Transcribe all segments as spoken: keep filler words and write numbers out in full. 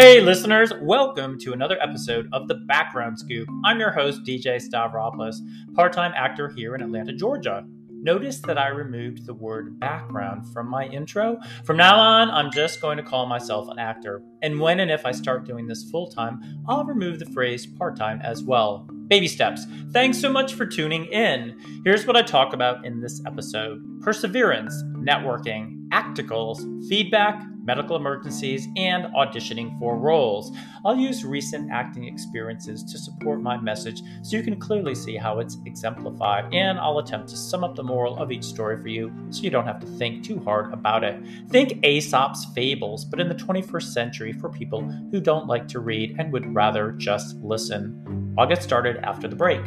Hey listeners, welcome to another episode of The Background Scoop. I'm your host, D J Stavropoulos, part-time actor here in Atlanta, Georgia. Notice that I removed the word background from my intro. From now on, I'm just going to call myself an actor. And when and if I start doing this full-time, I'll remove the phrase part-time as well. Baby steps. Thanks so much for tuning in. Here's what I talk about in this episode. Perseverance, networking, acticles, feedback, medical emergencies, and auditioning for roles. I'll use recent acting experiences to support my message so you can clearly see how it's exemplified, and I'll attempt to sum up the moral of each story for you so you don't have to think too hard about it. Think Aesop's fables, but in the twenty-first century for people who don't like to read and would rather just listen. I'll get started after the break.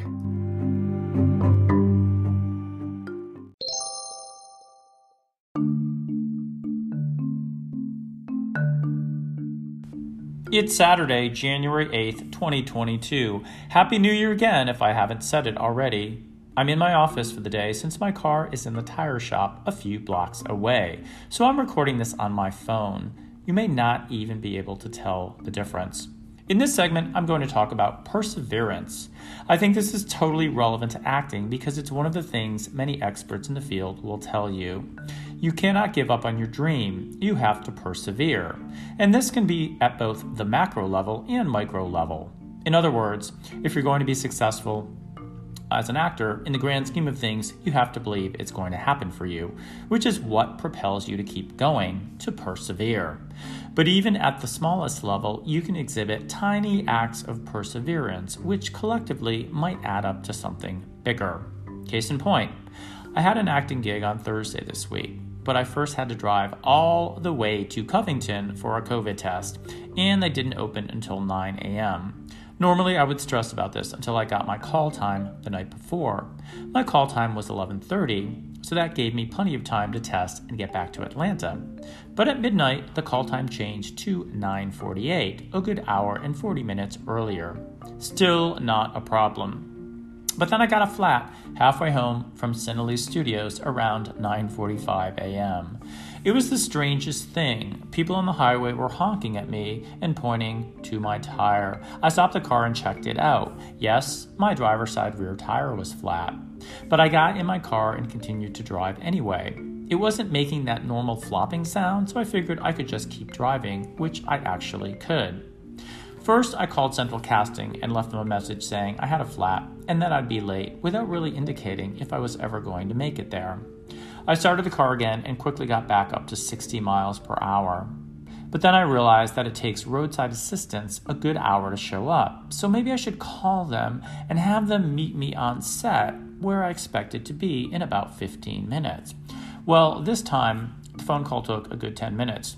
It's Saturday, January eighth, twenty twenty-two. Happy New Year again if I haven't said it already. I'm in my office for the day since my car is in the tire shop a few blocks away, so I'm recording this on my phone. You may not even be able to tell the difference. In this segment, I'm going to talk about perseverance. I think this is totally relevant to acting because it's one of the things many experts in the field will tell you. You cannot give up on your dream. You have to persevere. And this can be at both the macro level and micro level. In other words, if you're going to be successful as an actor, in the grand scheme of things, you have to believe it's going to happen for you, which is what propels you to keep going, to persevere. But even at the smallest level, you can exhibit tiny acts of perseverance, which collectively might add up to something bigger. Case in point, I had an acting gig on Thursday this week. But I first had to drive all the way to Covington for a COVID test, and they didn't open until nine a.m. Normally, I would stress about this until I got my call time the night before. My call time was eleven thirty, so that gave me plenty of time to test and get back to Atlanta. But at midnight, the call time changed to nine forty-eight, a good hour and forty minutes earlier. Still not a problem. But then I got a flat halfway home from Cinele Studios around nine forty-five a.m. It was the strangest thing. People on the highway were honking at me and pointing to my tire. I stopped the car and checked it out. Yes, my driver's side rear tire was flat. But I got in my car and continued to drive anyway. It wasn't making that normal flopping sound, so I figured I could just keep driving, which I actually could. First, I called Central Casting and left them a message saying I had a flat and that I'd be late without really indicating if I was ever going to make it there. I started the car again and quickly got back up to sixty miles per hour. But then I realized that it takes roadside assistance a good hour to show up, so maybe I should call them and have them meet me on set where I expected to be in about fifteen minutes. Well, this time, the phone call took a good ten minutes,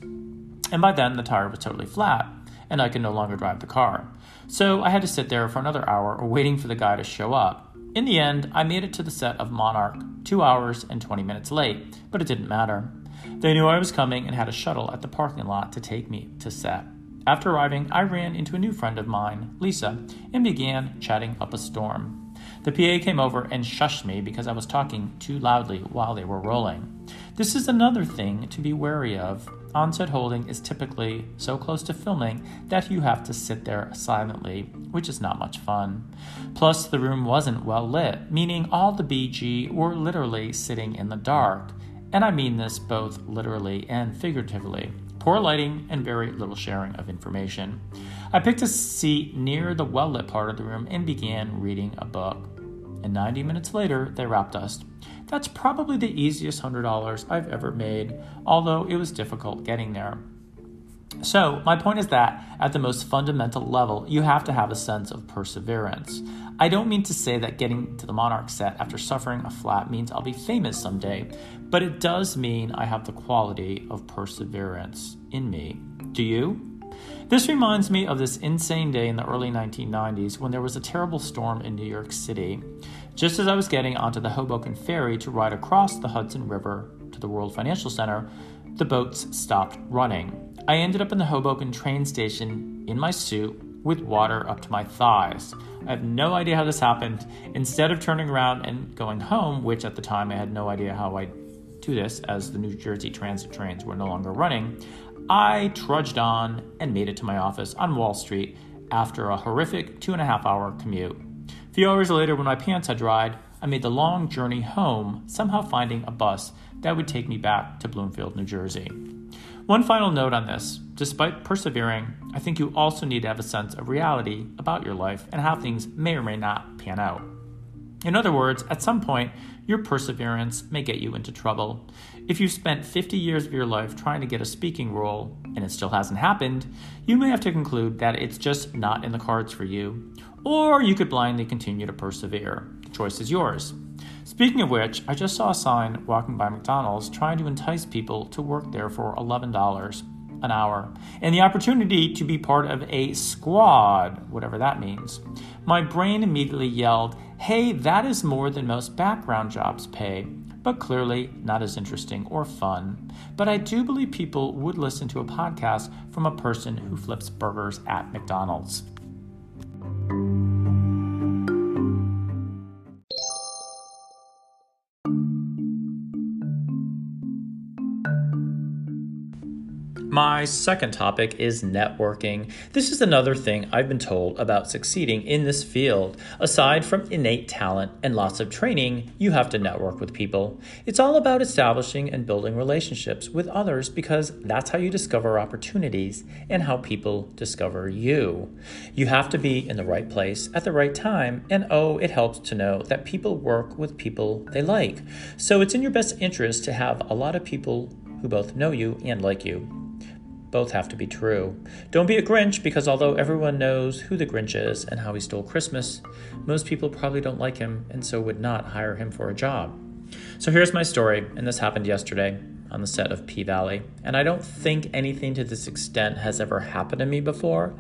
and by then the tire was totally flat, and I could no longer drive the car. So I had to sit there for another hour waiting for the guy to show up. In the end, I made it to the set of Monarch, two hours and twenty minutes late, but it didn't matter. They knew I was coming and had a shuttle at the parking lot to take me to set. After arriving, I ran into a new friend of mine, Lisa, and began chatting up a storm. The P A came over and shushed me because I was talking too loudly while they were rolling. This is another thing to be wary of. Onset holding is typically so close to filming that you have to sit there silently, which is not much fun. Plus, the room wasn't well lit, meaning all the B G were literally sitting in the dark. And I mean this both literally and figuratively. Poor lighting and very little sharing of information. I picked a seat near the well-lit part of the room and began reading a book. And ninety minutes later, they wrapped us. That's probably the easiest one hundred dollars I've ever made, although it was difficult getting there. So my point is that at the most fundamental level, you have to have a sense of perseverance. I don't mean to say that getting to the Monarch set after suffering a flat means I'll be famous someday, but it does mean I have the quality of perseverance in me. Do you? This reminds me of this insane day in the early nineteen nineties when there was a terrible storm in New York City. Just as I was getting onto the Hoboken Ferry to ride across the Hudson River to the World Financial Center, the boats stopped running. I ended up in the Hoboken train station in my suit with water up to my thighs. I have no idea how this happened. Instead of turning around and going home, which at the time I had no idea how I'd do this as the New Jersey Transit trains were no longer running, I trudged on and made it to my office on Wall Street after a horrific two and a half hour commute. A few hours later, when my pants had dried, I made the long journey home, somehow finding a bus that would take me back to Bloomfield, New Jersey. One final note on this. Despite persevering, I think you also need to have a sense of reality about your life and how things may or may not pan out. In other words, at some point, your perseverance may get you into trouble. If you spent fifty years of your life trying to get a speaking role, and it still hasn't happened, you may have to conclude that it's just not in the cards for you. Or you could blindly continue to persevere. The choice is yours. Speaking of which, I just saw a sign walking by McDonald's trying to entice people to work there for eleven dollars an hour, and the opportunity to be part of a squad, whatever that means. My brain immediately yelled, hey, that is more than most background jobs pay, but clearly not as interesting or fun. But I do believe people would listen to a podcast from a person who flips burgers at McDonald's. My second topic is networking. This is another thing I've been told about succeeding in this field. Aside from innate talent and lots of training, you have to network with people. It's all about establishing and building relationships with others because that's how you discover opportunities and how people discover you. You have to be in the right place at the right time, and oh, it helps to know that people work with people they like. So it's in your best interest to have a lot of people who both know you and like you. Both have to be true. Don't be a Grinch, because although everyone knows who the Grinch is and how he stole Christmas, most people probably don't like him and so would not hire him for a job. So here's my story, and this happened yesterday on the set of P-Valley, and I don't think anything to this extent has ever happened to me before.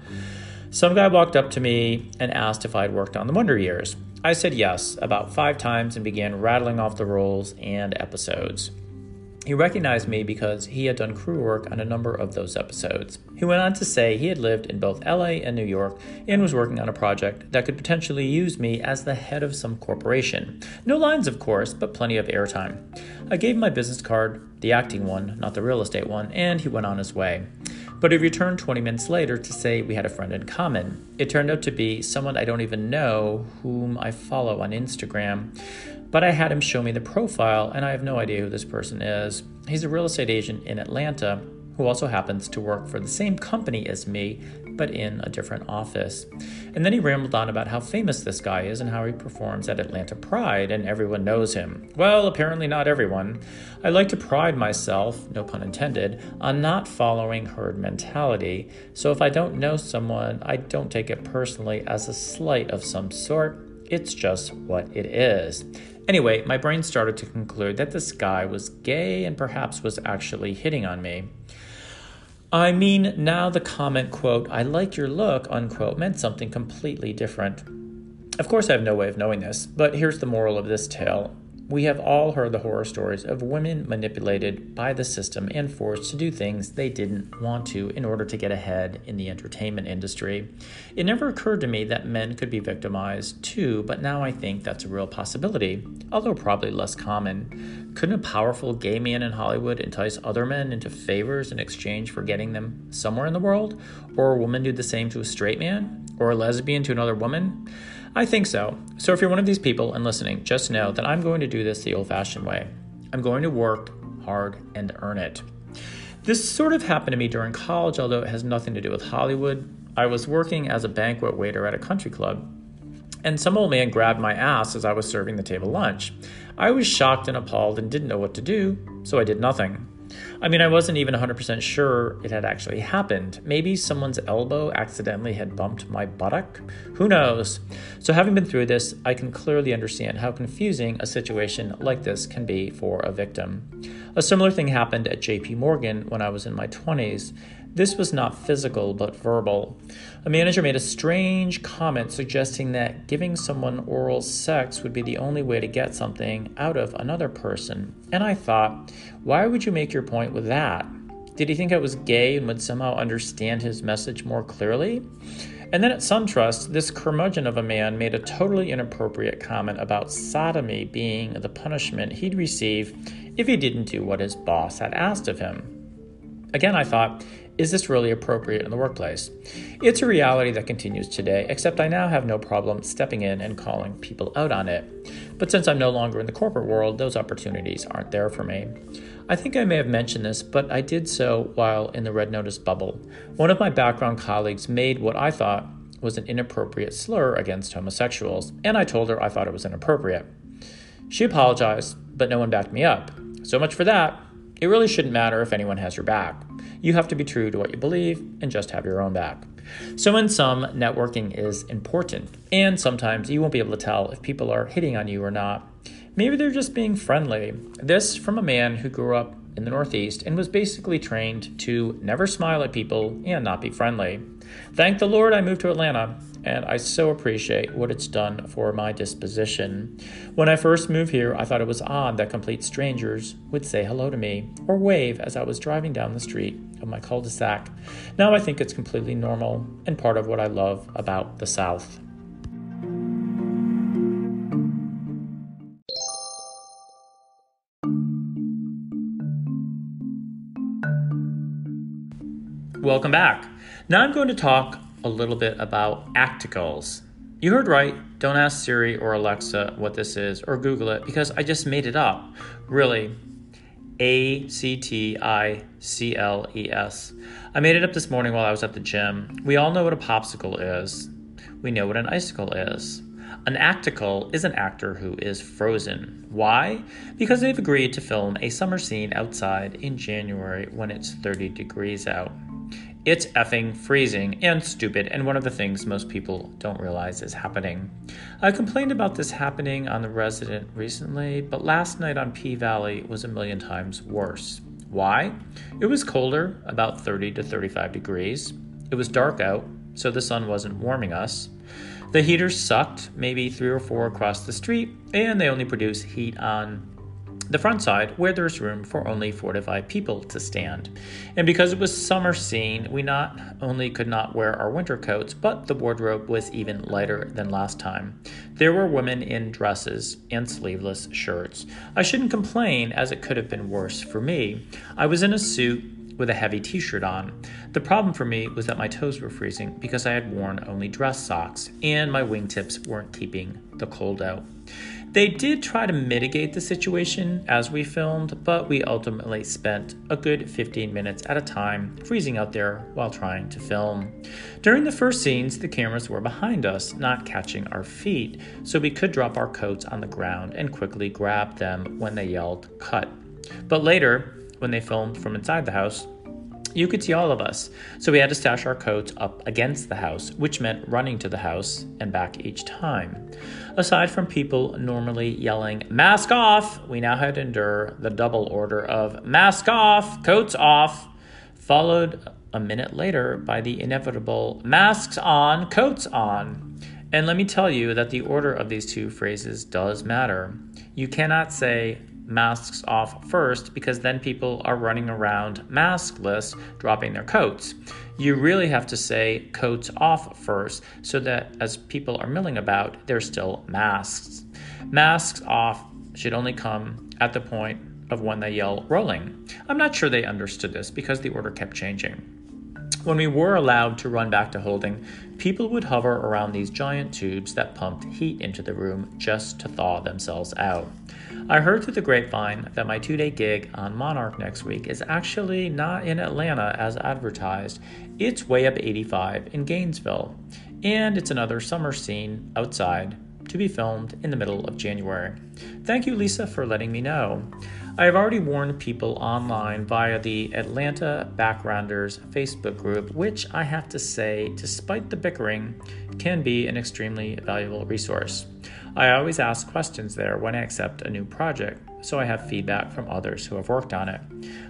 Some guy walked up to me and asked if I'd worked on The Wonder Years. I said yes about five times and began rattling off the roles and episodes. He recognized me because he had done crew work on a number of those episodes. He went on to say he had lived in both L A and New York and was working on a project that could potentially use me as the head of some corporation. No lines, of course, but plenty of airtime. I gave him my business card, the acting one, not the real estate one, and he went on his way. But he returned twenty minutes later to say we had a friend in common. It turned out to be someone I don't even know, whom I follow on Instagram. But I had him show me the profile, and I have no idea who this person is. He's a real estate agent in Atlanta who also happens to work for the same company as me, but in a different office. And then he rambled on about how famous this guy is and how he performs at Atlanta Pride and everyone knows him. Well, apparently not everyone. I like to pride myself, no pun intended, on not following herd mentality. So if I don't know someone, I don't take it personally as a slight of some sort. It's just what it is. Anyway, my brain started to conclude that this guy was gay and perhaps was actually hitting on me. I mean, now the comment, quote, I like your look, unquote, meant something completely different. Of course, I have no way of knowing this, but here's the moral of this tale. We have all heard the horror stories of women manipulated by the system and forced to do things they didn't want to in order to get ahead in the entertainment industry. It never occurred to me that men could be victimized too, but now I think that's a real possibility, although probably less common. Couldn't a powerful gay man in Hollywood entice other men into favors in exchange for getting them somewhere in the world? Or a woman do the same to a straight man? Or a lesbian to another woman? I think so. So if you're one of these people and listening, just know that I'm going to do this the old-fashioned way. I'm going to work hard and earn it. This sort of happened to me during college, although it has nothing to do with Hollywood. I was working as a banquet waiter at a country club, and some old man grabbed my ass as I was serving the table lunch. I was shocked and appalled and didn't know what to do, so I did nothing. I mean, I wasn't even one hundred percent sure it had actually happened. Maybe someone's elbow accidentally had bumped my buttock? Who knows? So having been through this, I can clearly understand how confusing a situation like this can be for a victim. A similar thing happened at J P Morgan when I was in my twenties. This was not physical, but verbal. A manager made a strange comment suggesting that giving someone oral sex would be the only way to get something out of another person. And I thought, why would you make your point with that? Did he think I was gay and would somehow understand his message more clearly? And then at SunTrust, this curmudgeon of a man made a totally inappropriate comment about sodomy being the punishment he'd receive if he didn't do what his boss had asked of him. Again, I thought, is this really appropriate in the workplace? It's a reality that continues today, except I now have no problem stepping in and calling people out on it. But since I'm no longer in the corporate world, those opportunities aren't there for me. I think I may have mentioned this, but I did so while in the Red Notice bubble. One of my background colleagues made what I thought was an inappropriate slur against homosexuals, and I told her I thought it was inappropriate. She apologized, but no one backed me up. So much for that. It really shouldn't matter if anyone has your back. You have to be true to what you believe and just have your own back. So in sum, networking is important, and sometimes you won't be able to tell if people are hitting on you or not. Maybe they're just being friendly. This from a man who grew up in the Northeast and was basically trained to never smile at people and not be friendly. Thank the Lord I moved to Atlanta, and I so appreciate what it's done for my disposition. When I first moved here, I thought it was odd that complete strangers would say hello to me or wave as I was driving down the street of my cul-de-sac. Now I think it's completely normal and part of what I love about the South. Welcome back. Now I'm going to talk a little bit about acticles. You heard right. Don't ask Siri or Alexa what this is or Google it because I just made it up. Really. A C T I C L E S. I made it up this morning while I was at the gym. We all know what a popsicle is. We know what an icicle is. An acticle is an actor who is frozen. Why? Because they've agreed to film a summer scene outside in January when it's thirty degrees out. It's effing freezing and stupid, and one of the things most people don't realize is happening. I complained about this happening on The Resident recently, but last night on P-Valley was a million times worse. Why? It was colder, about thirty to thirty-five degrees. It was dark out, so the sun wasn't warming us. The heaters sucked, maybe three or four across the street, and they only produce heat on the front side, where there's room for only four to five people to stand. And because it was summer scene, we not only could not wear our winter coats, but the wardrobe was even lighter than last time. There were women in dresses and sleeveless shirts. I shouldn't complain, as it could have been worse for me. I was in a suit with a heavy t-shirt on. The problem for me was that my toes were freezing because I had worn only dress socks, and my wingtips weren't keeping the cold out. They did try to mitigate the situation as we filmed, but we ultimately spent a good fifteen minutes at a time freezing out there while trying to film. During the first scenes, the cameras were behind us, not catching our feet, so we could drop our coats on the ground and quickly grab them when they yelled, "Cut." But later, when they filmed from inside the house, you could see all of us, so we had to stash our coats up against the house, which meant running to the house and back each time. Aside from people normally yelling, "Mask off," we now had to endure the double order of "Mask off, coats off," followed a minute later by the inevitable "Masks on, coats on." And let me tell you that the order of these two phrases does matter. You cannot say masks off first, because then people are running around maskless, dropping their coats. You really have to say coats off first, so that as people are milling about, they're still masks. Masks off should only come at the point of when they yell rolling. I'm not sure they understood this because the order kept changing. When we were allowed to run back to holding, people would hover around these giant tubes that pumped heat into the room just to thaw themselves out. I heard through the grapevine that my two-day gig on Monarch next week is actually not in Atlanta as advertised. It's way up eighty-five in Gainesville, and it's another summer scene outside to be filmed in the middle of January. Thank you, Lisa, for letting me know. I have already warned people online via the Atlanta Backgrounders Facebook group, which I have to say, despite the bickering, can be an extremely valuable resource. I always ask questions there when I accept a new project, so I have feedback from others who have worked on it.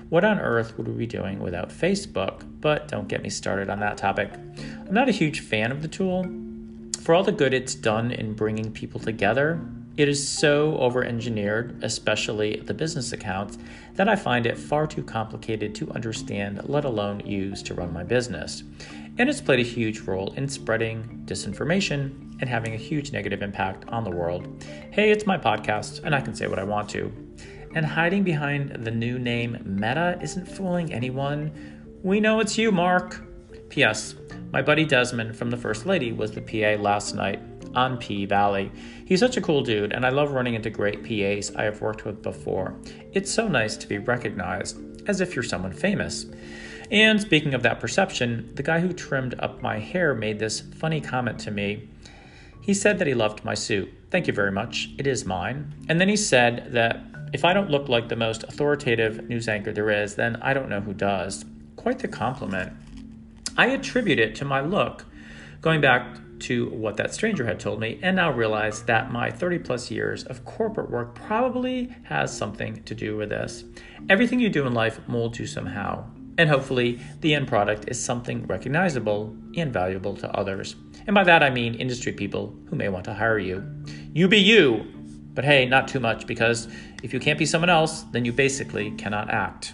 What on earth would we be doing without Facebook? But don't get me started on that topic. I'm not a huge fan of the tool. For all the good it's done in bringing people together, it is so over-engineered, especially the business accounts, that I find it far too complicated to understand, let alone use to run my business. And it's played a huge role in spreading disinformation and having a huge negative impact on the world. Hey, it's my podcast, and I can say what I want to. And hiding behind the new name Meta isn't fooling anyone. We know it's you, Mark. P S. My buddy Desmond from the First Lady was the P A last night on P-Valley. He's such a cool dude, and I love running into great P As I have worked with before. It's so nice to be recognized, as if you're someone famous. And speaking of that perception, the guy who trimmed up my hair made this funny comment to me. He said that he loved my suit. Thank you very much. It is mine. And then he said that if I don't look like the most authoritative news anchor there is, then I don't know who does. Quite the compliment. I attribute it to my look, going back to what that stranger had told me, and now realize that my thirty plus years of corporate work probably has something to do with this. Everything you do in life molds you somehow, and hopefully the end product is something recognizable and valuable to others. And by that I mean industry people who may want to hire you. You be you, but hey, not too much, because if you can't be someone else, then you basically cannot act.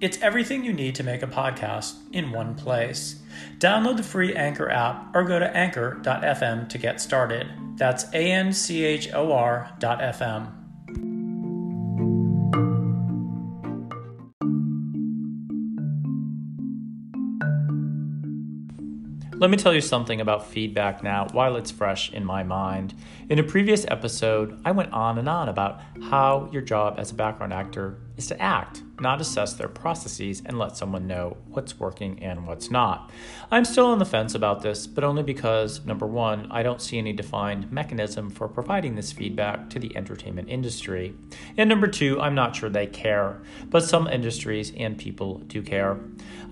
It's everything you need to make a podcast in one place. Download the free Anchor app or go to anchor dot f m to get started. That's A-N-C-H-O-R dot F-M. Let me tell you something about feedback now while it's fresh in my mind. In a previous episode, I went on and on about how your job as a background actor is to act, not assess their processes and let someone know what's working and what's not. I'm still on the fence about this, but only because, number one, I don't see any defined mechanism for providing this feedback to the entertainment industry. And number two, I'm not sure they care, but some industries and people do care.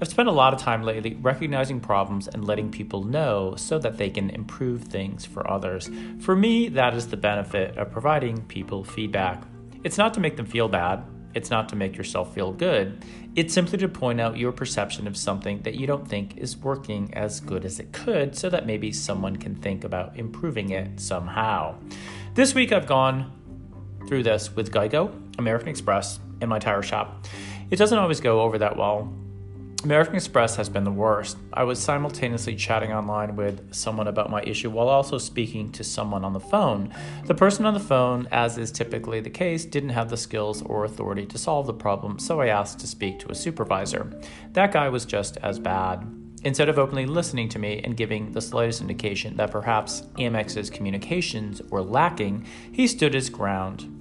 I've spent a lot of time lately recognizing problems and letting people know so that they can improve things for others. For me, that is the benefit of providing people feedback. It's not to make them feel bad. It's not to make yourself feel good. It's simply to point out your perception of something that you don't think is working as good as it could so that maybe someone can think about improving it somehow. This week I've gone through this with Geico, American Express, and my tire shop. It doesn't always go over that well. American Express has been the worst. I was simultaneously chatting online with someone about my issue while also speaking to someone on the phone. The person on the phone, as is typically the case, didn't have the skills or authority to solve the problem, so I asked to speak to a supervisor. That guy was just as bad. Instead of openly listening to me and giving the slightest indication that perhaps Amex's communications were lacking, he stood his ground.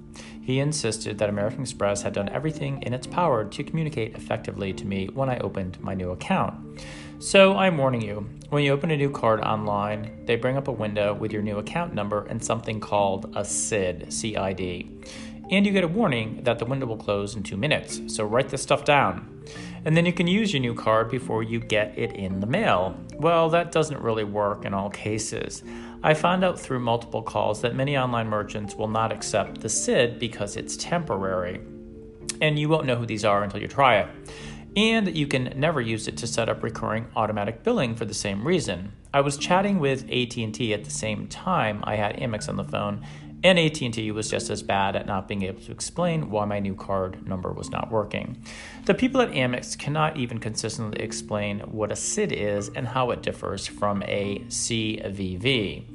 He insisted that American Express had done everything in its power to communicate effectively to me when I opened my new account. So I'm warning you, when you open a new card online, they bring up a window with your new account number and something called a C I D, C I D. And you get a warning that the window will close in two minutes, so write this stuff down. And then you can use your new card before you get it in the mail. Well, that doesn't really work in all cases. I found out through multiple calls that many online merchants will not accept the C I D because it's temporary, and you won't know who these are until you try it, and that you can never use it to set up recurring automatic billing for the same reason. I was chatting with A T and T at the same time I had Amex on the phone, and A T and T was just as bad at not being able to explain why my new card number was not working. The people at Amex cannot even consistently explain what a C I D is and how it differs from a C V V.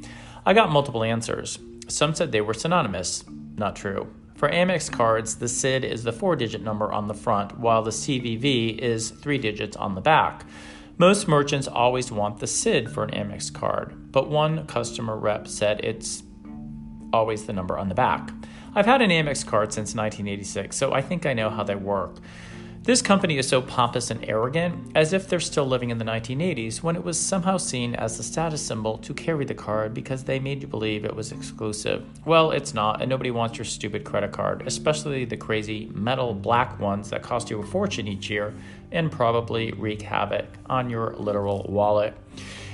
I got multiple answers. Some said they were synonymous. Not true. For Amex cards, the C I D is the four-digit number on the front, while the C V V is three digits on the back. Most merchants always want the C I D for an Amex card, but one customer rep said it's always the number on the back. I've had an Amex card since nineteen eighty-six, so I think I know how they work. This company is so pompous and arrogant, as if they're still living in the nineteen eighties, when it was somehow seen as the status symbol to carry the card because they made you believe it was exclusive. Well, it's not, and nobody wants your stupid credit card, especially the crazy metal black ones that cost you a fortune each year and probably wreak havoc on your literal wallet.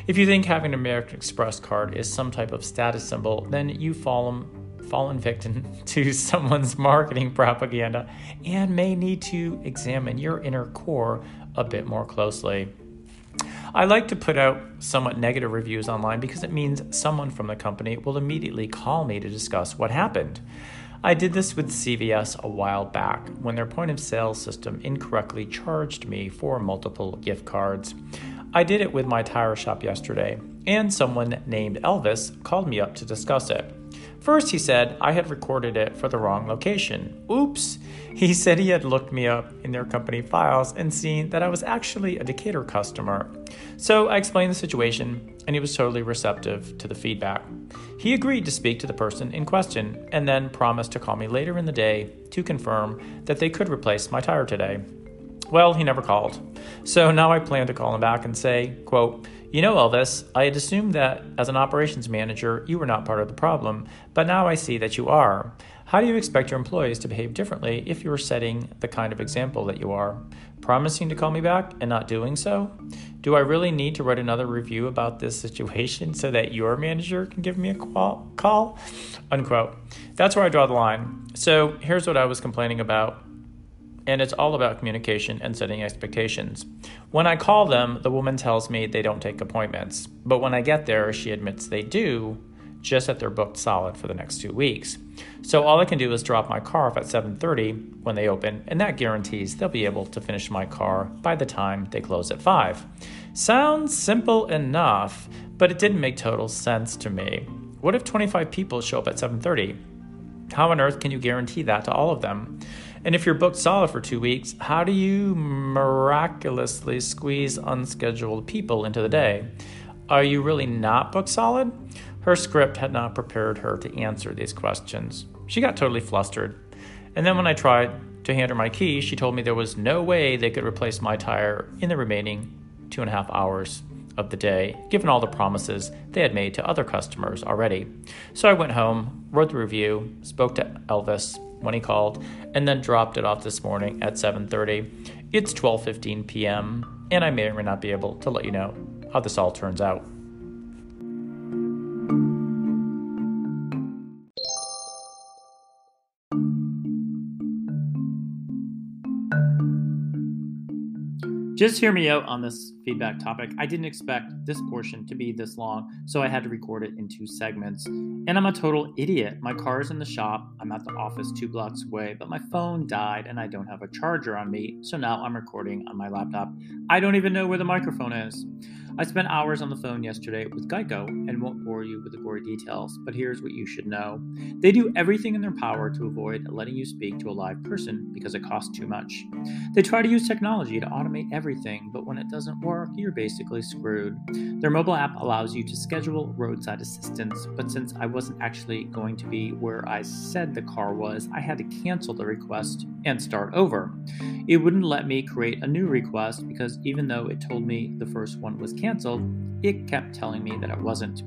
If you think having an American Express card is some type of status symbol, then you fall fallen victim to someone's marketing propaganda and may need to examine your inner core a bit more closely. I like to put out somewhat negative reviews online because it means someone from the company will immediately call me to discuss what happened. I did this with C V S a while back when their point of sale system incorrectly charged me for multiple gift cards. I did it with my tire shop yesterday, and someone named Elvis called me up to discuss it. First, he said I had recorded it for the wrong location. Oops! He said he had looked me up in their company files and seen that I was actually a Decatur customer. So I explained the situation, and he was totally receptive to the feedback. He agreed to speak to the person in question, and then promised to call me later in the day to confirm that they could replace my tire today. Well, he never called. So now I plan to call him back and say, quote, "You know, Elvis, I had assumed that as an operations manager, you were not part of the problem, but now I see that you are. How do you expect your employees to behave differently if you are setting the kind of example that you are? Promising to call me back and not doing so? Do I really need to write another review about this situation so that your manager can give me a call?" Unquote. That's where I draw the line. So here's what I was complaining about. And it's all about communication and setting expectations. When I call them, the woman tells me they don't take appointments. But when I get there, she admits they do, just that they're booked solid for the next two weeks. So all I can do is drop my car off at seven thirty when they open, and that guarantees they'll be able to finish my car by the time they close at five. Sounds simple enough, but it didn't make total sense to me. What if twenty-five people show up at seven thirty? How on earth can you guarantee that to all of them? And if you're booked solid for two weeks, how do you miraculously squeeze unscheduled people into the day? Are you really not booked solid? Her script had not prepared her to answer these questions. She got totally flustered. And then when I tried to hand her my key, she told me there was no way they could replace my tire in the remaining two and a half hours of the day, given all the promises they had made to other customers already. So I went home, wrote the review, spoke to Elvis when he called, and then dropped it off this morning at seven thirty. It's twelve fifteen p.m., and I may or may not be able to let you know how this all turns out. Just hear me out on this feedback topic. I didn't expect this portion to be this long, so I had to record it in two segments. And I'm a total idiot. My car is in the shop. I'm at the office two blocks away, but my phone died and I don't have a charger on me, so now I'm recording on my laptop. I don't even know where the microphone is. I spent hours on the phone yesterday with Geico and won't bore you with the gory details, but here's what you should know. They do everything in their power to avoid letting you speak to a live person because it costs too much. They try to use technology to automate everything, but when it doesn't work, you're basically screwed. Their mobile app allows you to schedule roadside assistance, but since I wasn't actually going to be where I said the car was, I had to cancel the request and start over. It wouldn't let me create a new request because even though it told me the first one was canceled, Canceled, it kept telling me that it wasn't.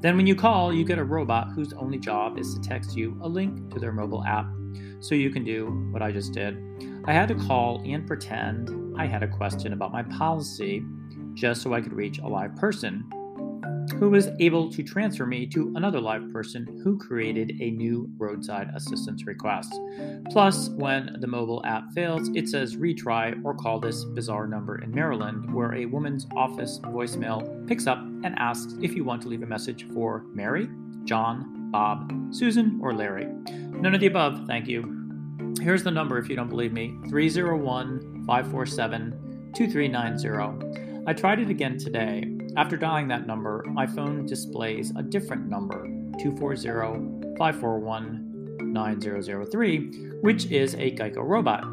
Then when you call, you get a robot whose only job is to text you a link to their mobile app so you can do what I just did. I had to call and pretend I had a question about my policy just so I could reach a live person who was able to transfer me to another live person who created a new roadside assistance request. Plus, when the mobile app fails, it says retry or call this bizarre number in Maryland, where a woman's office voicemail picks up and asks if you want to leave a message for Mary, John, Bob, Susan, or Larry. None of the above, thank you. Here's the number if you don't believe me, three oh one, five four seven, two three nine zero. I tried it again today. After dialing that number, my phone displays a different number, two four zero, five four one, nine zero zero three, which is a Geico robot.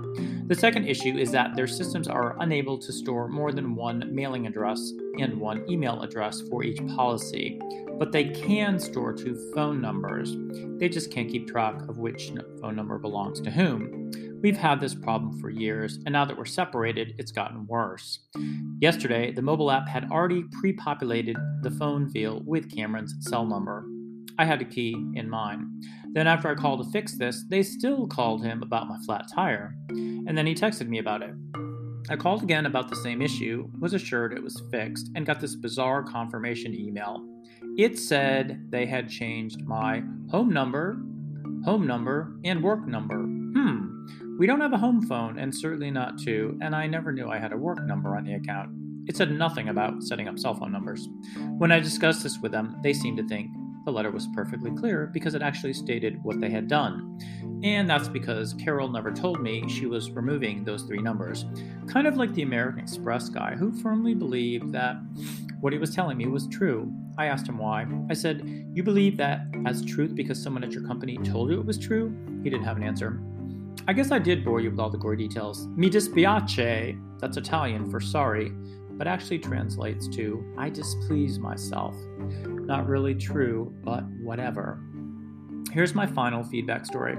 The second issue is that their systems are unable to store more than one mailing address and one email address for each policy, but they can store two phone numbers. They just can't keep track of which phone number belongs to whom. We've had this problem for years, and now that we're separated, it's gotten worse. Yesterday, the mobile app had already pre-populated the phone field with Cameron's cell number. I had a key in mine. Then after I called to fix this, they still called him about my flat tire, and then he texted me about it. I called again about the same issue, was assured it was fixed, and got this bizarre confirmation email. It said they had changed my home number home number, and work number. Hmm, we don't have a home phone, and certainly not two, and I never knew I had a work number on the account. It said nothing about setting up cell phone numbers. When I discussed this with them, they seemed to think the letter was perfectly clear because it actually stated what they had done. And that's because Carol never told me she was removing those three numbers. Kind of like the American Express guy who firmly believed that what he was telling me was true. I asked him why. I said, "You believe that as truth because someone at your company told you it was true?" He didn't have an answer. I guess I did bore you with all the gory details. Mi dispiace, that's Italian for sorry, but actually translates to, I displease myself. Not really true, but whatever. Here's my final feedback story.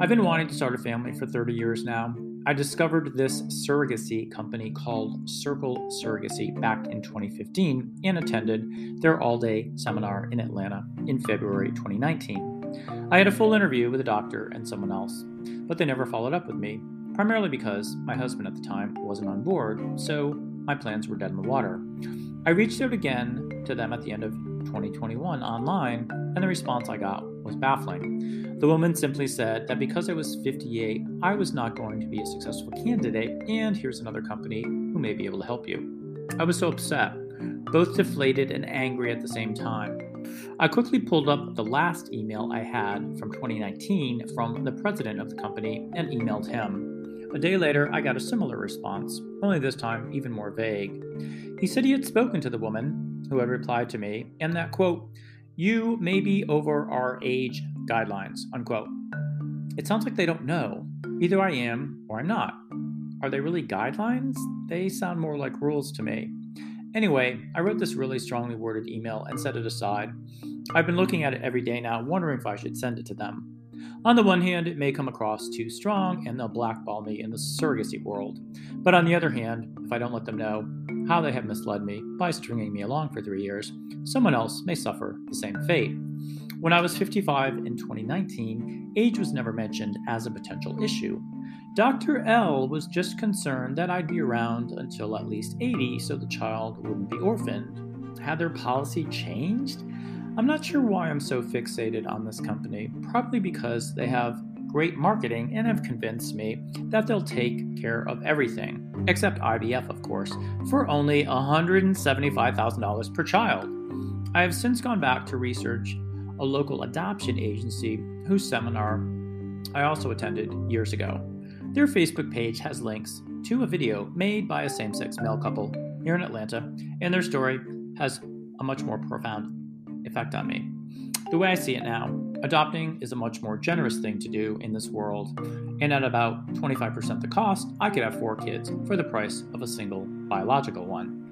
I've been wanting to start a family for thirty years now. I discovered this surrogacy company called Circle Surrogacy back in twenty fifteen and attended their all-day seminar in Atlanta in February twenty nineteen. I had a full interview with a doctor and someone else, but they never followed up with me, primarily because my husband at the time wasn't on board, so my plans were dead in the water. I reached out again to them at the end of twenty twenty-one online, and the response I got was baffling. The woman simply said that because I was fifty-eight, I was not going to be a successful candidate, and here's another company who may be able to help you. I was so upset, both deflated and angry at the same time. I quickly pulled up the last email I had from twenty nineteen from the president of the company and emailed him. A day later, I got a similar response, only this time even more vague. He said he had spoken to the woman who had replied to me, and that, quote, "you may be over our age guidelines," unquote. It sounds like they don't know. Either I am or I'm not. Are they really guidelines? They sound more like rules to me. Anyway, I wrote this really strongly worded email and set it aside. I've been looking at it every day now, wondering if I should send it to them. On the one hand, it may come across too strong and they'll blackball me in the surrogacy world. But on the other hand, if I don't let them know how they have misled me by stringing me along for three years, someone else may suffer the same fate. When I was fifty-five in twenty nineteen, age was never mentioned as a potential issue. Doctor L was just concerned that I'd be around until at least eighty so the child wouldn't be orphaned. Had their policy changed? I'm not sure why I'm so fixated on this company, probably because they have great marketing and have convinced me that they'll take care of everything, except I V F, of course, for only one hundred seventy-five thousand dollars per child. I have since gone back to research a local adoption agency whose seminar I also attended years ago. Their Facebook page has links to a video made by a same-sex male couple here in Atlanta, and their story has a much more profound effect on me. The way I see it now, adopting is a much more generous thing to do in this world, and at about twenty-five percent the cost, I could have four kids for the price of a single biological one.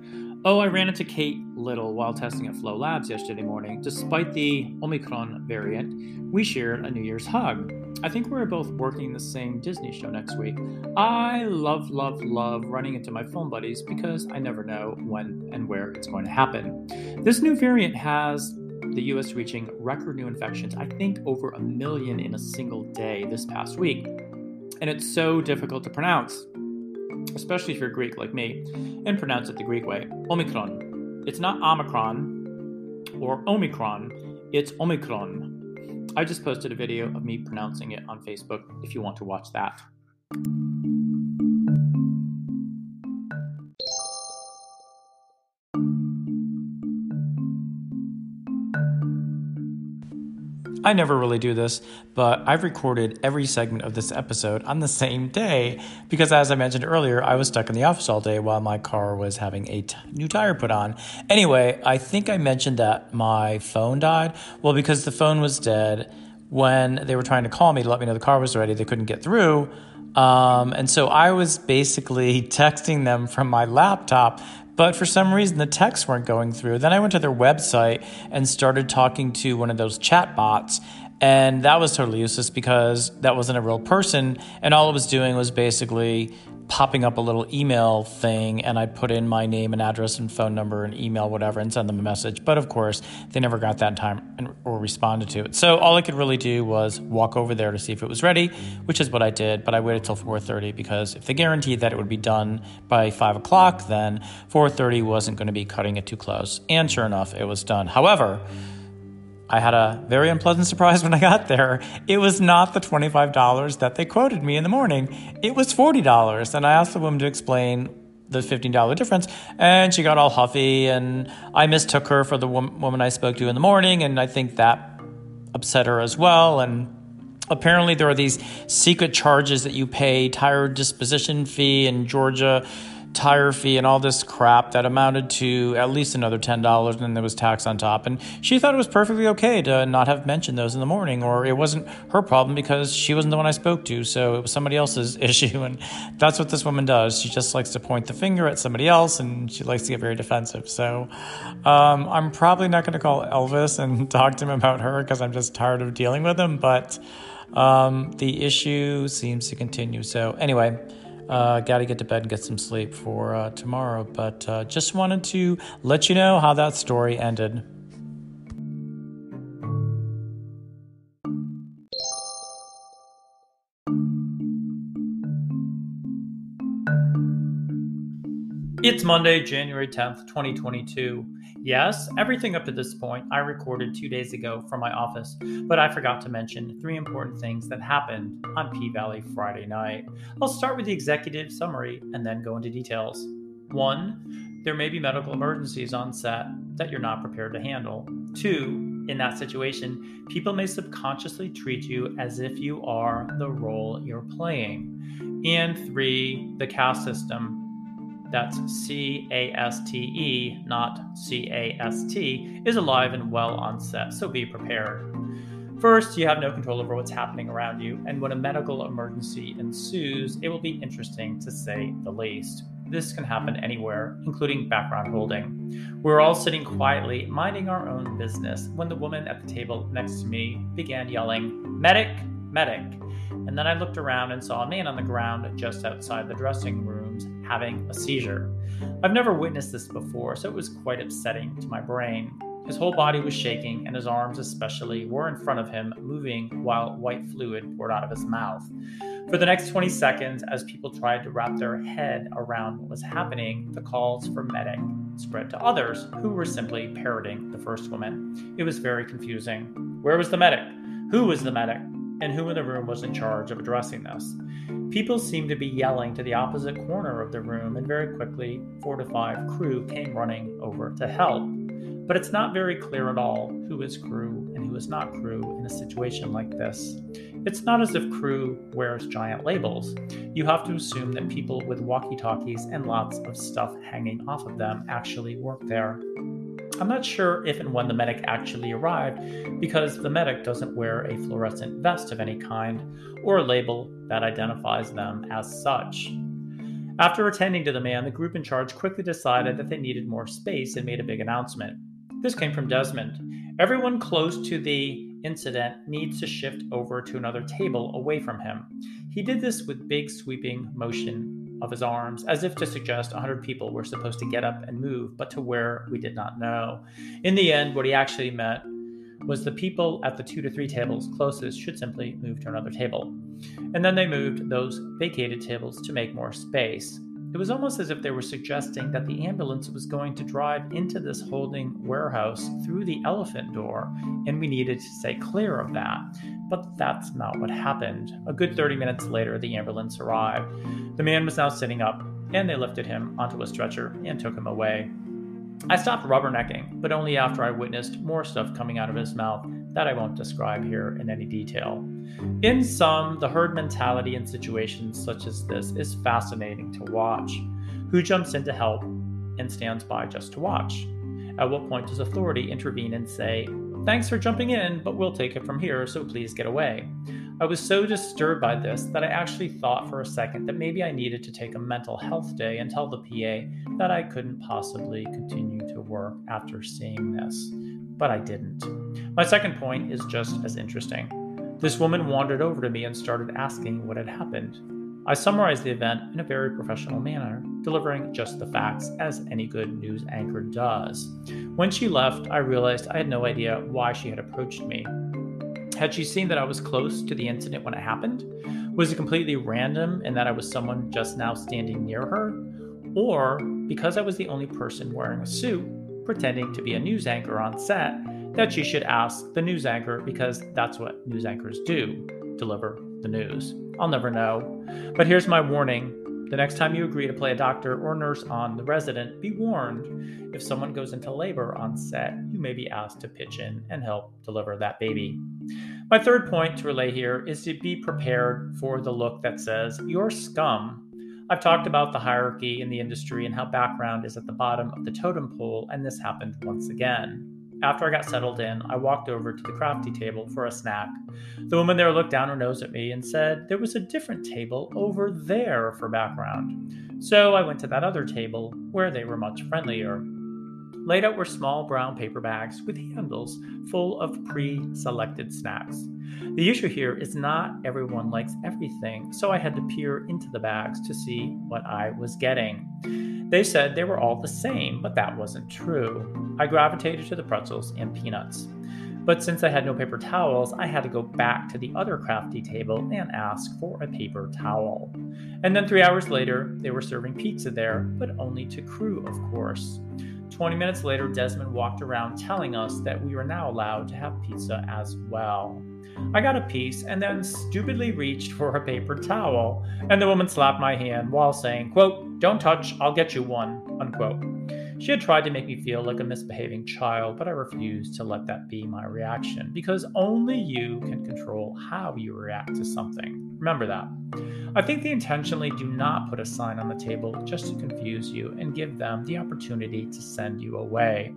Oh, I ran into Kate Little while testing at Flow Labs yesterday morning. Despite the Omicron variant, we shared a New Year's hug. I think we're both working the same Disney show next week. I love, love, love running into my film buddies because I never know when and where it's going to happen. This new variant has the U S reaching record new infections, I think over a million in a single day this past week. And it's so difficult to pronounce, especially if you're Greek like me, and pronounce it the Greek way. Omicron. It's not Omicron or Omicron, it's Omicron. I just posted a video of me pronouncing it on Facebook if you want to watch that. I never really do this, but I've recorded every segment of this episode on the same day because, as I mentioned earlier, I was stuck in the office all day while my car was having a t- new tire put on. Anyway, I think I mentioned that my phone died. Well, because the phone was dead when they were trying to call me to let me know the car was ready, they couldn't get through. Um, and so I was basically texting them from my laptop. But for some reason, the texts weren't going through. Then I went to their website and started talking to one of those chat bots. And that was totally useless because that wasn't a real person. And all it was doing was basically popping up a little email thing. And I put in my name and address and phone number and email, whatever, and send them a message. But of course, they never got that in time or responded to it. So all I could really do was walk over there to see if it was ready, which is what I did. But I waited till four thirty because if they guaranteed that it would be done by five o'clock, then four thirty wasn't going to be cutting it too close. And sure enough, it was done. However, I had a very unpleasant surprise when I got there. It was not the twenty-five dollars that they quoted me in the morning. It was forty dollars. And I asked the woman to explain the fifteen dollars difference, and she got all huffy, and I mistook her for the wom- woman I spoke to in the morning, and I think that upset her as well. And apparently there are these secret charges that you pay, tire disposition fee and Georgia tire fee and all this crap that amounted to at least another ten dollars, and there was tax on top. And she thought it was perfectly okay to not have mentioned those in the morning, or it wasn't her problem because she wasn't the one I spoke to, so it was somebody else's issue. And that's what this woman does. She just likes to point the finger at somebody else, and she likes to get very defensive. So um, I'm probably not going to call Elvis and talk to him about her because I'm just tired of dealing with him, but um, the issue seems to continue. So anyway, Uh, got to get to bed and get some sleep for uh, tomorrow. But uh, just wanted to let you know how that story ended. It's Monday, January tenth, twenty twenty-two. Yes, everything up to this point I recorded two days ago from my office, but I forgot to mention three important things that happened on P-Valley Friday night. I'll start with the executive summary and then go into details. One, there may be medical emergencies on set that you're not prepared to handle. Two, in that situation, people may subconsciously treat you as if you are the role you're playing. And three, the caste system. That's C A S T E, not C A S T, is alive and well on set, so be prepared. First, you have no control over what's happening around you, and when a medical emergency ensues, it will be interesting to say the least. This can happen anywhere, including background holding. We were all sitting quietly, minding our own business, when the woman at the table next to me began yelling, "Medic, medic!" And then I looked around and saw a man on the ground just outside the dressing rooms having a seizure. I've never witnessed this before, so it was quite upsetting to my brain. His whole body was shaking, and his arms especially were in front of him, moving while white fluid poured out of his mouth. For the next twenty seconds, as people tried to wrap their head around what was happening, the calls for medic spread to others, who were simply parroting the first woman. It was very confusing. Where was the medic? Who was the medic? And who in the room was in charge of addressing this? People seemed to be yelling to the opposite corner of the room, and very quickly, four to five crew came running over to help. But it's not very clear at all who is crew and who is not crew in a situation like this. It's not as if crew wears giant labels. You have to assume that people with walkie-talkies and lots of stuff hanging off of them actually work there. I'm not sure if and when the medic actually arrived, because the medic doesn't wear a fluorescent vest of any kind or a label that identifies them as such. After attending to the man, the group in charge quickly decided that they needed more space and made a big announcement. This came from Desmond. Everyone close to the incident needs to shift over to another table away from him. He did this with big sweeping motion of his arms, as if to suggest one hundred people were supposed to get up and move, but to where we did not know. In the end, what he actually meant was the people at the two to three tables closest should simply move to another table. And then they moved those vacated tables to make more space. It was almost as if they were suggesting that the ambulance was going to drive into this holding warehouse through the elephant door, and we needed to stay clear of that. But that's not what happened. A good thirty minutes later, the ambulance arrived. The man was now sitting up, and they lifted him onto a stretcher and took him away. I stopped rubbernecking, but only after I witnessed more stuff coming out of his mouth that I won't describe here in any detail. In sum, the herd mentality in situations such as this is fascinating to watch. Who jumps in to help and stands by just to watch? At what point does authority intervene and say, "Thanks for jumping in, but we'll take it from here, so please get away"? I was so disturbed by this that I actually thought for a second that maybe I needed to take a mental health day and tell the P A that I couldn't possibly continue to work after seeing this. But I didn't. My second point is just as interesting. This woman wandered over to me and started asking what had happened. I summarized the event in a very professional manner, delivering just the facts, as any good news anchor does. When she left, I realized I had no idea why she had approached me. Had she seen that I was close to the incident when it happened? Was it completely random and that I was someone just now standing near her? Or, because I was the only person wearing a suit, pretending to be a news anchor on set, that you should ask the news anchor, because that's what news anchors do, deliver the news. I'll never know. But here's my warning. The next time you agree to play a doctor or nurse on The Resident, be warned. If someone goes into labor on set, you may be asked to pitch in and help deliver that baby. My third point to relay here is to be prepared for the look that says, "You're scum." I've talked about the hierarchy in the industry and how background is at the bottom of the totem pole, and this happened once again. After I got settled in, I walked over to the crafty table for a snack. The woman there looked down her nose at me and said there was a different table over there for background. So I went to that other table where they were much friendlier. Laid out were small brown paper bags with handles full of pre-selected snacks. The issue here is not everyone likes everything, so I had to peer into the bags to see what I was getting. They said they were all the same, but that wasn't true. I gravitated to the pretzels and peanuts. But since I had no paper towels, I had to go back to the other crafty table and ask for a paper towel. And then three hours later, they were serving pizza there, but only to crew, of course. twenty minutes later, Desmond walked around telling us that we were now allowed to have pizza as well. I got a piece and then stupidly reached for a paper towel, and the woman slapped my hand while saying, quote, "Don't touch, I'll get you one," unquote. She had tried to make me feel like a misbehaving child, but I refused to let that be my reaction, because only you can control how you react to something. Remember that. I think they intentionally do not put a sign on the table just to confuse you and give them the opportunity to send you away.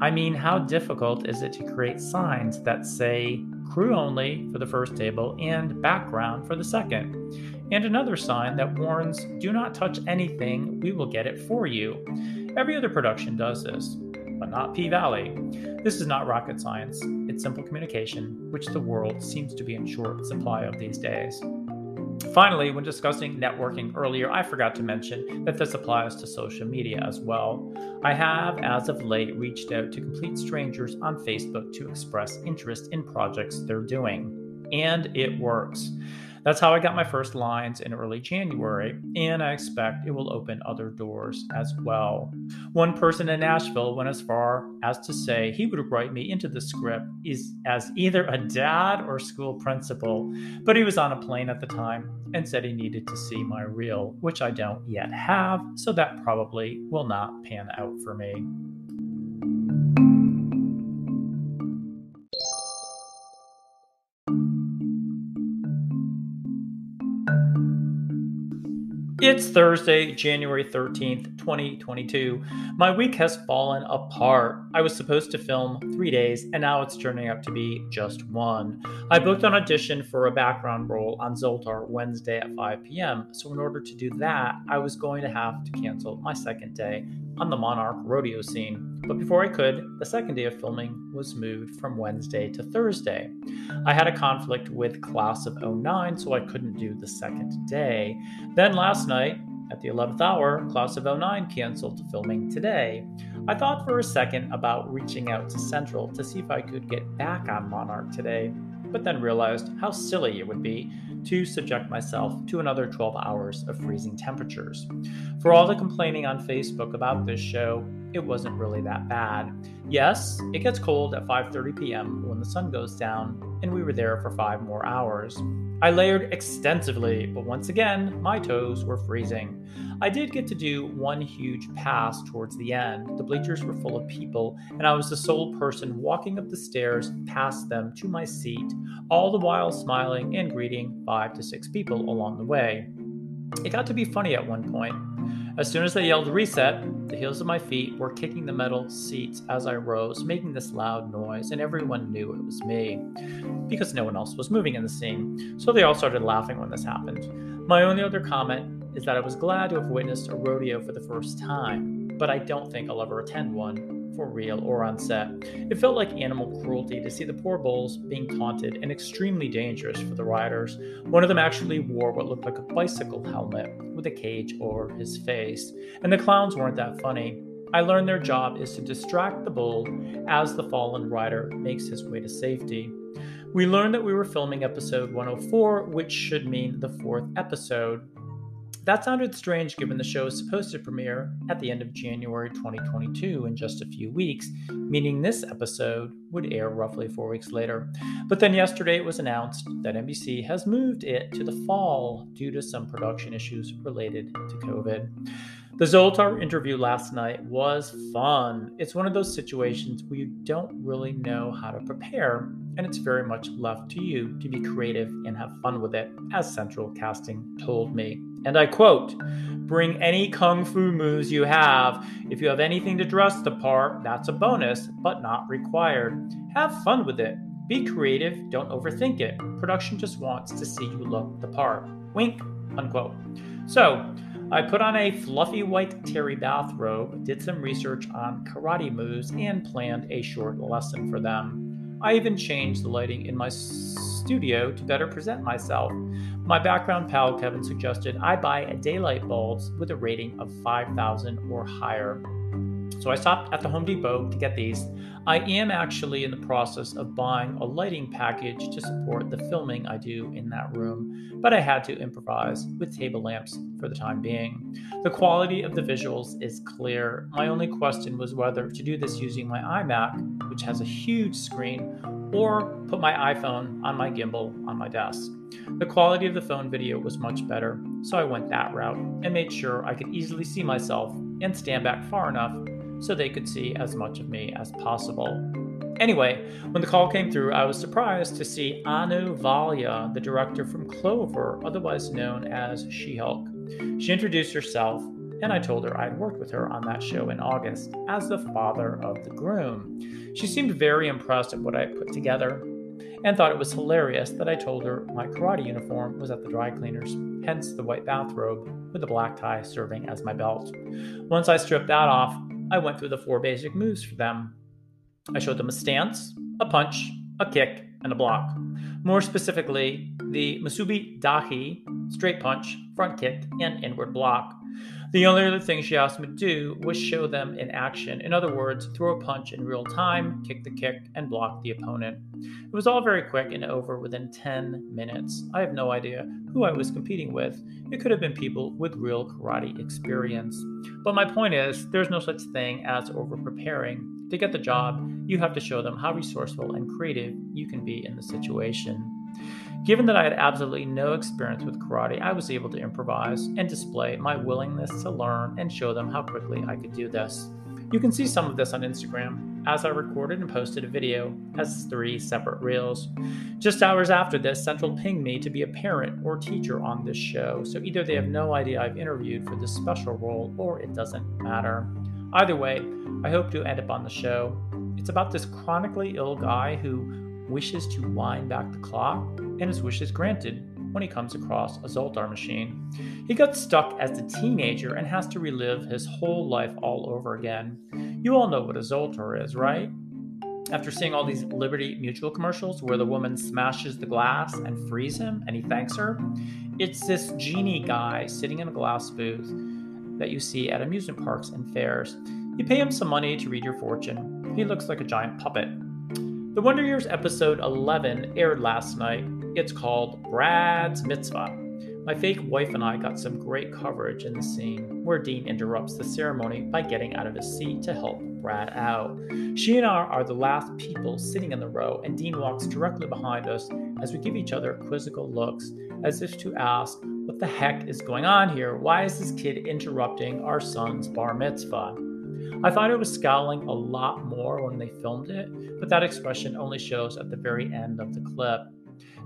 I mean, how difficult is it to create signs that say crew only for the first table and background for the second? And another sign that warns, do not touch anything, we will get it for you. Every other production does this, but not P-Valley. This is not rocket science. It's simple communication, which the world seems to be in short supply of these days. Finally, when discussing networking earlier, I forgot to mention that this applies to social media as well. I have, as of late, reached out to complete strangers on Facebook to express interest in projects they're doing. And it works. That's how I got my first lines in early January, and I expect it will open other doors as well. One person in Nashville went as far as to say he would write me into the script as either a dad or school principal, but he was on a plane at the time and said he needed to see my reel, which I don't yet have, so that probably will not pan out for me. It's Thursday, January thirteenth, twenty twenty-two. My week has fallen apart. I was supposed to film three days, and now it's turning out to be just one. I booked an audition for a background role on Zoltar Wednesday at five p.m., so in order to do that, I was going to have to cancel my second day on the Monarch rodeo scene. But before I could, the second day of filming was moved from Wednesday to Thursday. I had a conflict with Class of oh nine, so I couldn't do the second day. Then last night, at the eleventh hour, Class of oh nine canceled filming today. I thought for a second about reaching out to Central to see if I could get back on Monarch today, but then realized how silly it would be to subject myself to another twelve hours of freezing temperatures. For all the complaining on Facebook about this show, it wasn't really that bad. Yes, it gets cold at five thirty p.m. when the sun goes down, and we were there for five more hours. I layered extensively, but once again, my toes were freezing. I did get to do one huge pass towards the end. The bleachers were full of people, and I was the sole person walking up the stairs past them to my seat, all the while smiling and greeting five to six people along the way. It got to be funny at one point. As soon as they yelled reset, the heels of my feet were kicking the metal seats as I rose, making this loud noise, and everyone knew it was me because no one else was moving in the scene. So they all started laughing when this happened. My only other comment is that I was glad to have witnessed a rodeo for the first time, but I don't think I'll ever attend one for real or on set. It felt like animal cruelty to see the poor bulls being taunted and extremely dangerous for the riders. One of them actually wore what looked like a bicycle helmet with a cage over his face, and the clowns weren't that funny. I learned their job is to distract the bull as the fallen rider makes his way to safety. We learned that we were filming episode one oh four, which should mean the fourth episode. That sounded strange given the show is supposed to premiere at the end of January twenty twenty-two in just a few weeks, meaning this episode would air roughly four weeks later. But then yesterday it was announced that N B C has moved it to the fall due to some production issues related to COVID. The Zoltar interview last night was fun. It's one of those situations where you don't really know how to prepare, and it's very much left to you to be creative and have fun with it, as Central Casting told me. And I quote, "Bring any kung fu moves you have. If you have anything to dress the part, that's a bonus, but not required. Have fun with it. Be creative, don't overthink it. Production just wants to see you look the part. Wink," unquote. So I put on a fluffy white terry bathrobe, did some research on karate moves, and planned a short lesson for them. I even changed the lighting in my studio to better present myself. My background pal Kevin suggested I buy a daylight bulbs with a rating of five thousand or higher. So I stopped at the Home Depot to get these. I am actually in the process of buying a lighting package to support the filming I do in that room, but I had to improvise with table lamps for the time being. The quality of the visuals is clear. My only question was whether to do this using my iMac, which has a huge screen, or put my iPhone on my gimbal on my desk. The quality of the phone video was much better, so I went that route and made sure I could easily see myself and stand back far enough so they could see as much of me as possible. Anyway, when the call came through, I was surprised to see Anu Valia, the director from Clover, otherwise known as She-Hulk. She introduced herself, and I told her I'd worked with her on that show in August as the father of the groom. She seemed very impressed at what I put together and thought it was hilarious that I told her my karate uniform was at the dry cleaners, hence the white bathrobe with the black tie serving as my belt. Once I stripped that off, I went through the four basic moves for them. I showed them a stance, a punch, a kick, and a block. More specifically, the Musubi Dahi, straight punch, front kick, and inward block. The only other thing she asked me to do was show them in action. In other words, throw a punch in real time, kick the kick, and block the opponent. It was all very quick and over within ten minutes. I have no idea who I was competing with. It could have been people with real karate experience. But my point is, there's no such thing as over-preparing. To get the job, you have to show them how resourceful and creative you can be in the situation. Given that I had absolutely no experience with karate, I was able to improvise and display my willingness to learn and show them how quickly I could do this. You can see some of this on Instagram, as I recorded and posted a video as three separate reels. Just hours after this, Central pinged me to be a parent or teacher on this show, so either they have no idea I've interviewed for this special role or it doesn't matter. Either way, I hope to end up on the show. It's about this chronically ill guy who wishes to wind back the clock, and his wish is granted when he comes across a Zoltar machine. He got stuck as a teenager and has to relive his whole life all over again. You all know what a Zoltar is, right? After seeing all these Liberty Mutual commercials where the woman smashes the glass and frees him and he thanks her, it's this genie guy sitting in a glass booth that you see at amusement parks and fairs. You pay him some money to read your fortune. He looks like a giant puppet. The Wonder Years episode eleven aired last night. It's called Brad's Mitzvah. My fake wife and I got some great coverage in the scene where Dean interrupts the ceremony by getting out of his seat to help Brad out. She and I are the last people sitting in the row, and Dean walks directly behind us as we give each other quizzical looks, as if to ask, what the heck is going on here? Why is this kid interrupting our son's bar mitzvah? I thought it was scowling a lot more when they filmed it, but that expression only shows at the very end of the clip.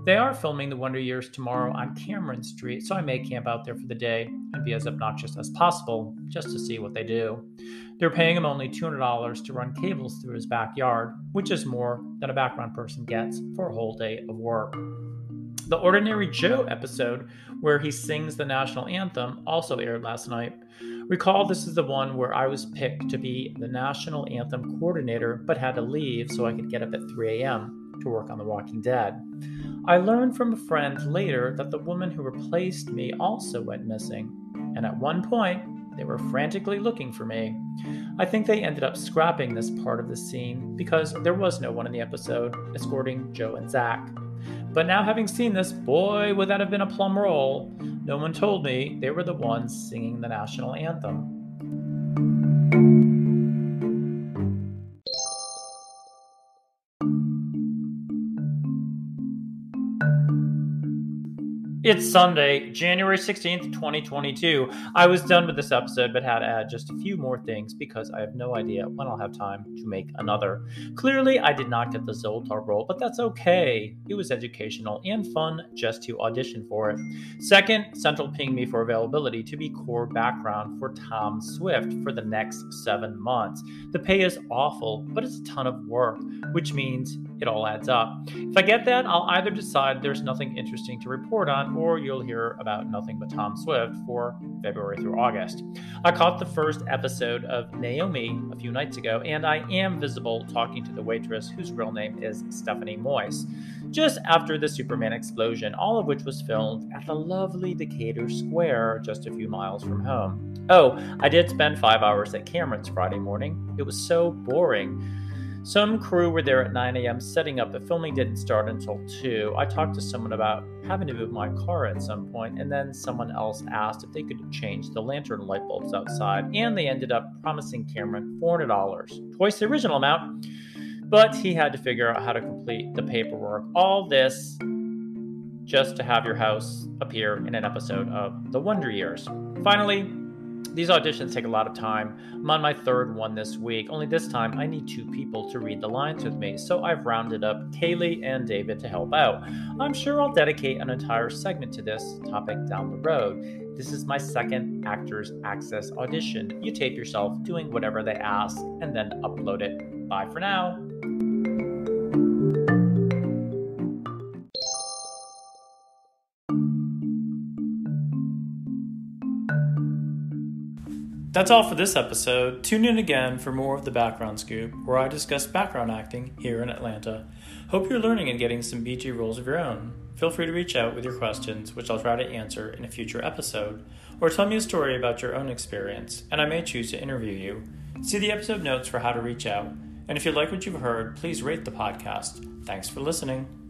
They are filming The Wonder Years tomorrow on Cameron Street, so I may camp out there for the day and be as obnoxious as possible just to see what they do. They're paying him only two hundred dollars to run cables through his backyard, which is more than a background person gets for a whole day of work. The Ordinary Joe episode, where he sings the national anthem, also aired last night. Recall this is the one where I was picked to be the national anthem coordinator, but had to leave so I could get up at three a.m. to work on The Walking Dead. I learned from a friend later that the woman who replaced me also went missing, and at one point, they were frantically looking for me. I think they ended up scrapping this part of the scene because there was no one in the episode escorting Joe and Zach. But now having seen this, boy, would that have been a plum roll. No one told me they were the ones singing the national anthem. It's Sunday, January sixteenth, twenty twenty-two. I was done with this episode, but had to add just a few more things because I have no idea when I'll have time to make another. Clearly, I did not get the Zoltar role, but that's okay. It was educational and fun just to audition for it. Second, Central pinged me for availability to be core background for Tom Swift for the next seven months. The pay is awful, but it's a ton of work, which means it all adds up. If I get that, I'll either decide there's nothing interesting to report on, or you'll hear about nothing but Tom Swift for February through August. I caught the first episode of Naomi a few nights ago, and I am visible talking to the waitress whose real name is Stephanie Moyes, just after the Superman explosion, all of which was filmed at the lovely Decatur Square just a few miles from home. Oh, I did spend five hours at Cameron's Friday morning. It was so boring. Some crew were there at nine a.m. setting up, but filming didn't start until two. I talked to someone about having to move my car at some point, and then someone else asked if they could change the lantern light bulbs outside, and they ended up promising Cameron four hundred dollars, twice the original amount, but he had to figure out how to complete the paperwork. All this just to have your house appear in an episode of The Wonder Years. Finally, these auditions take a lot of time. I'm on my third one this week, only this time I need two people to read the lines with me, so I've rounded up Kaylee and David to help out. I'm sure I'll dedicate an entire segment to this topic down the road. This is my second Actors Access audition. You tape yourself doing whatever they ask and then upload it. Bye for now. That's all for this episode. Tune in again for more of The Background Scoop, where I discuss background acting here in Atlanta. Hope you're learning and getting some B G roles of your own. Feel free to reach out with your questions, which I'll try to answer in a future episode, or tell me a story about your own experience, and I may choose to interview you. See the episode notes for how to reach out. And if you like what you've heard, please rate the podcast. Thanks for listening.